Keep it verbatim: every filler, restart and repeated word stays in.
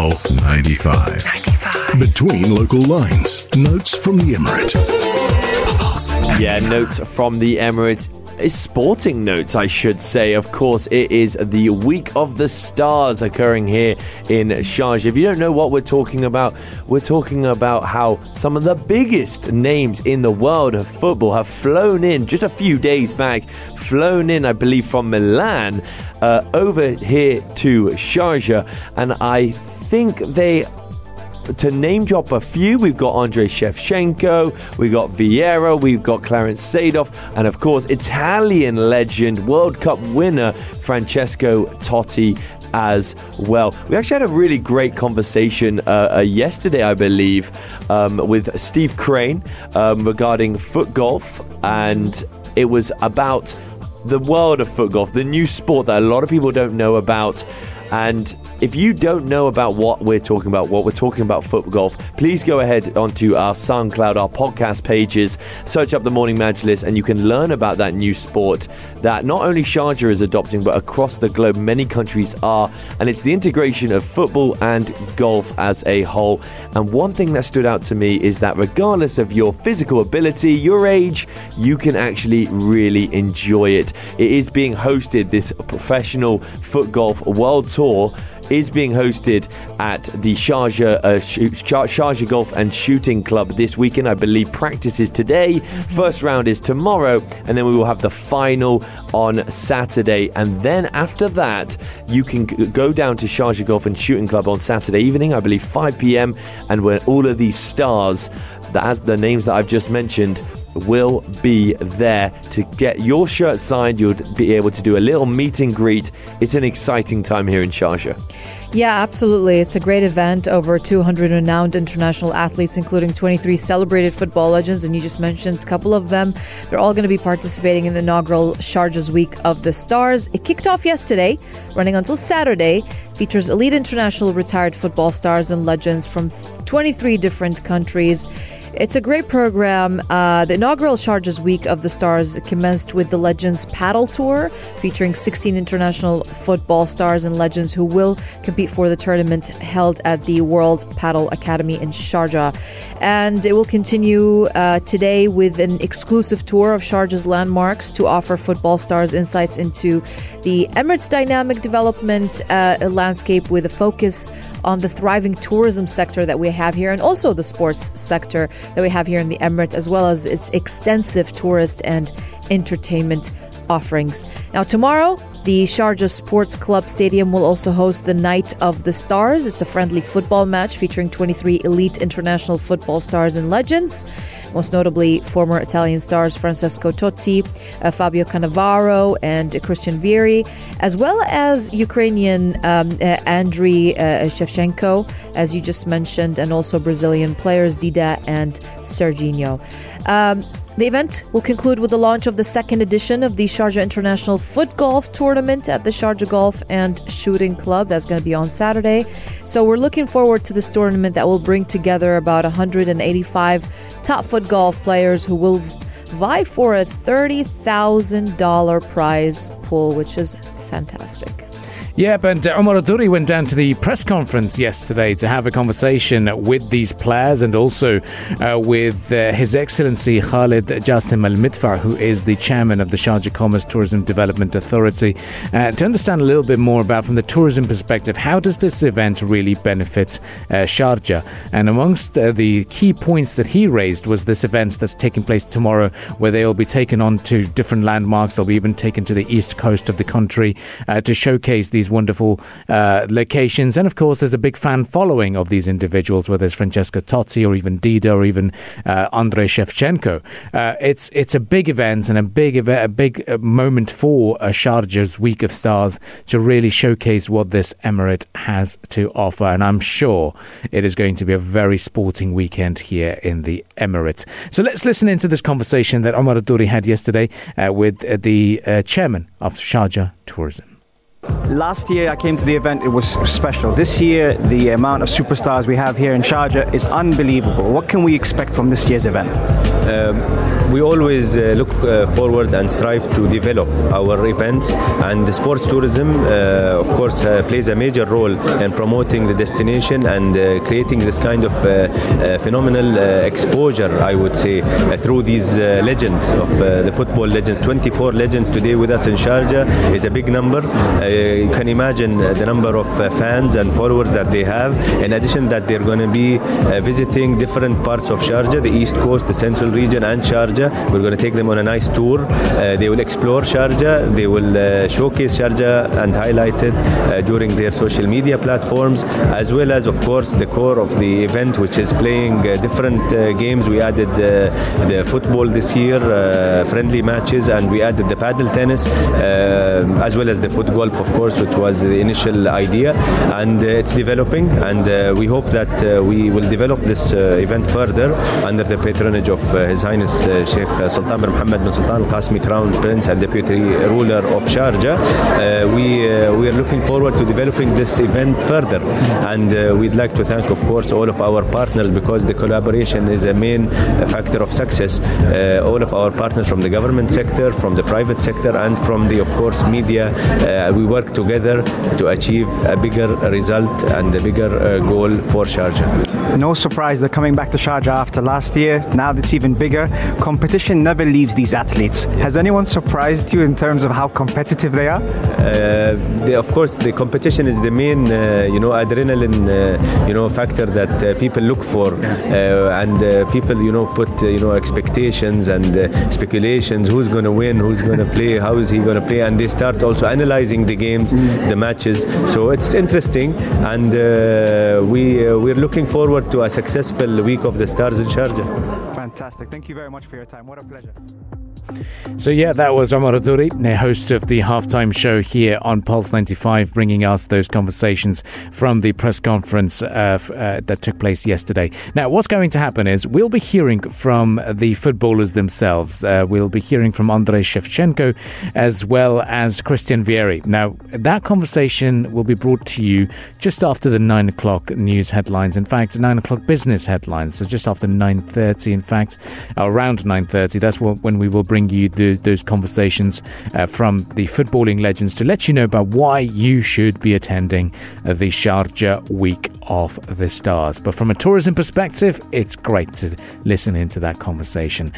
Pulse ninety-five. ninety-five. Between local lines, notes from the Emirate. Pulse yeah, notes from the Emirate. Sporting notes, I should say. Of course, it is the Week of the Stars occurring here in Sharjah. If you don't know what we're talking about, we're talking about how some of the biggest names in the world of football have flown in just a few days back, flown in, I believe, from Milan uh, over here to Sharjah. And I think they... To name drop a few, we've got Andriy Shevchenko, we've got Vieri, we've got Clarence Seedorf, and of course, Italian legend, World Cup winner, Francesco Totti as well. We actually had a really great conversation uh, uh, yesterday, I believe, um, with Steve Crane um, regarding foot golf, and it was about the world of foot golf, the new sport that a lot of people don't know about. And if you don't know about what we're talking about, what we're talking about foot golf, please go ahead onto our SoundCloud, our podcast pages, search up The Morning Majlis, and you can learn about that new sport that not only Sharjah is adopting, but across the globe, many countries are. And it's the integration of football and golf as a whole. And one thing that stood out to me is that regardless of your physical ability, your age, you can actually really enjoy it. It is being hosted, this professional foot golf world tour. Tour is being hosted at the Sharjah, uh, Sh- Sharjah Golf and Shooting Club this weekend. I believe practice is today, first round is tomorrow, and then we will have the final on Saturday. And then after that, you can go down to Sharjah Golf and Shooting Club on Saturday evening, I believe five p.m, and where all of these stars, that as the names that I've just mentioned, will be there to get your shirt signed. You'll be able to do a little meet and greet. It's an exciting time here in Sharjah. Yeah, absolutely. It's a great event. Over two hundred renowned international athletes, including twenty-three celebrated football legends, and you just mentioned a couple of them. They're all going to be participating in the inaugural Sharjah's Week of the Stars. It kicked off yesterday, running until Saturday, features elite international retired football stars and legends from twenty-three different countries. It's a great program. Uh, the inaugural Sharjah's Week of the Stars commenced with the Legends Padel Tour, featuring sixteen international football stars and legends who will compete for the tournament held at the World Padel Academy in Sharjah. And it will continue uh, today with an exclusive tour of Sharjah's landmarks to offer football stars insights into the Emirates' dynamic development uh, landscape, with a focus on the thriving tourism sector that we have here, and also the sports sector that we have here in the Emirates, as well as its extensive tourist and entertainment offerings. Now, tomorrow, the Sharjah Sports Club Stadium will also host the Night of the Stars. It's a friendly football match featuring twenty-three elite international football stars and legends, most notably former Italian stars Francesco Totti, uh, Fabio Cannavaro, and uh, Christian Vieri, as well as Ukrainian um, uh, Andriy uh, Shevchenko, as you just mentioned, and also Brazilian players Dida and Serginho. Um, The event will conclude with the launch of the second edition of the Sharjah International Foot Golf Tournament at the Sharjah Golf and Shooting Club. That's going to be on Saturday. So we're looking forward to this tournament that will bring together about one hundred eighty-five top foot golf players who will vie for a thirty thousand dollars prize pool, which is fantastic. Yeah, but uh, Omar Adouri went down to the press conference yesterday to have a conversation with these players, and also uh, with uh, His Excellency Khalid Jasim Al Mitfar, who is the chairman of the Sharjah Commerce Tourism Development Authority, uh, to understand a little bit more about, from the tourism perspective, how does this event really benefit uh, Sharjah. And amongst uh, the key points that he raised was this event that's taking place tomorrow, where they will be taken on to different landmarks. They'll be even taken to the east coast of the country uh, to showcase the these wonderful uh, locations. And of course, there's a big fan following of these individuals, whether it's Francesco Totti or even Dida or even uh, Andriy Shevchenko. Uh, it's it's a big event and a big event, a big moment for uh, Sharjah's Week of Stars to really showcase what this emirate has to offer. And I'm sure it is going to be a very sporting weekend here in the Emirates. So let's listen into this conversation that Omar Adouri had yesterday uh, with uh, the uh, chairman of Sharjah Tourism. Last year I came to the event, it was special. This year, the amount of superstars we have here in Sharjah is unbelievable. What can we expect from this year's event? Um, We always uh, look uh, forward and strive to develop our events, and the sports tourism, uh, of course, uh, plays a major role in promoting the destination and uh, creating this kind of uh, uh, phenomenal uh, exposure, I would say, uh, through these uh, legends of uh, the football legends. twenty-four legends today with us in Sharjah is a big number. Uh, you can imagine the number of uh, fans and followers that they have. In addition, that they're going to be uh, visiting different parts of Sharjah, the East Coast, the Central Region, and Sharjah. We're going to take them on a nice tour. Uh, they will explore Sharjah. They will uh, showcase Sharjah and highlight it uh, during their social media platforms, as well as, of course, the core of the event, which is playing uh, different uh, games. We added uh, the football this year, uh, friendly matches, and we added the paddle tennis, uh, as well as the foot golf, of course, which was the initial idea. And uh, it's developing, and uh, we hope that uh, we will develop this uh, event further under the patronage of uh, His Highness uh, Sheikh Sultan bin Mohammed bin Sultan al-Qasmi, Crown Prince and Deputy Ruler of Sharjah. Uh, we, uh, we are looking forward to developing this event further, and uh, we'd like to thank, of course, all of our partners, because the collaboration is a main factor of success. Uh, all of our partners from the government sector, from the private sector, and from the, of course, media, uh, we work together to achieve a bigger result and a bigger uh, goal for Sharjah. No surprise they're coming back to Sharjah after last year. Now it's even bigger. Competition never leaves these athletes. Has anyone surprised you in terms of how competitive they are? Uh, they, of course, the competition is the main, uh, you know, adrenaline, uh, you know, factor that uh, people look for, uh, and uh, people, you know, put, uh, you know, expectations and uh, speculations. Who's going to win? Who's going to play? How is he going to play? And they start also analyzing the games, mm. the matches. So it's interesting, and uh, we uh, we're looking forward to a successful Week of the Stars in Sharjah. Fantastic! Thank you very much for your time. What a pleasure. So yeah, that was Omar Adouri, host of the halftime show here on Pulse ninety-five, bringing us those conversations from the press conference uh, uh, that took place yesterday. Now, what's going to happen is we'll be hearing from the footballers themselves. Uh, we'll be hearing from Andriy Shevchenko as well as Christian Vieri. Now, that conversation will be brought to you just after the nine o'clock news headlines. In fact, nine o'clock business headlines. So just after nine thirty, in fact, around nine thirty. That's what, when we will bring you the, those conversations uh, from the footballing legends to let you know about why you should be attending uh, the Sharjah Week of the Stars. But from a tourism perspective, it's great to listen into that conversation.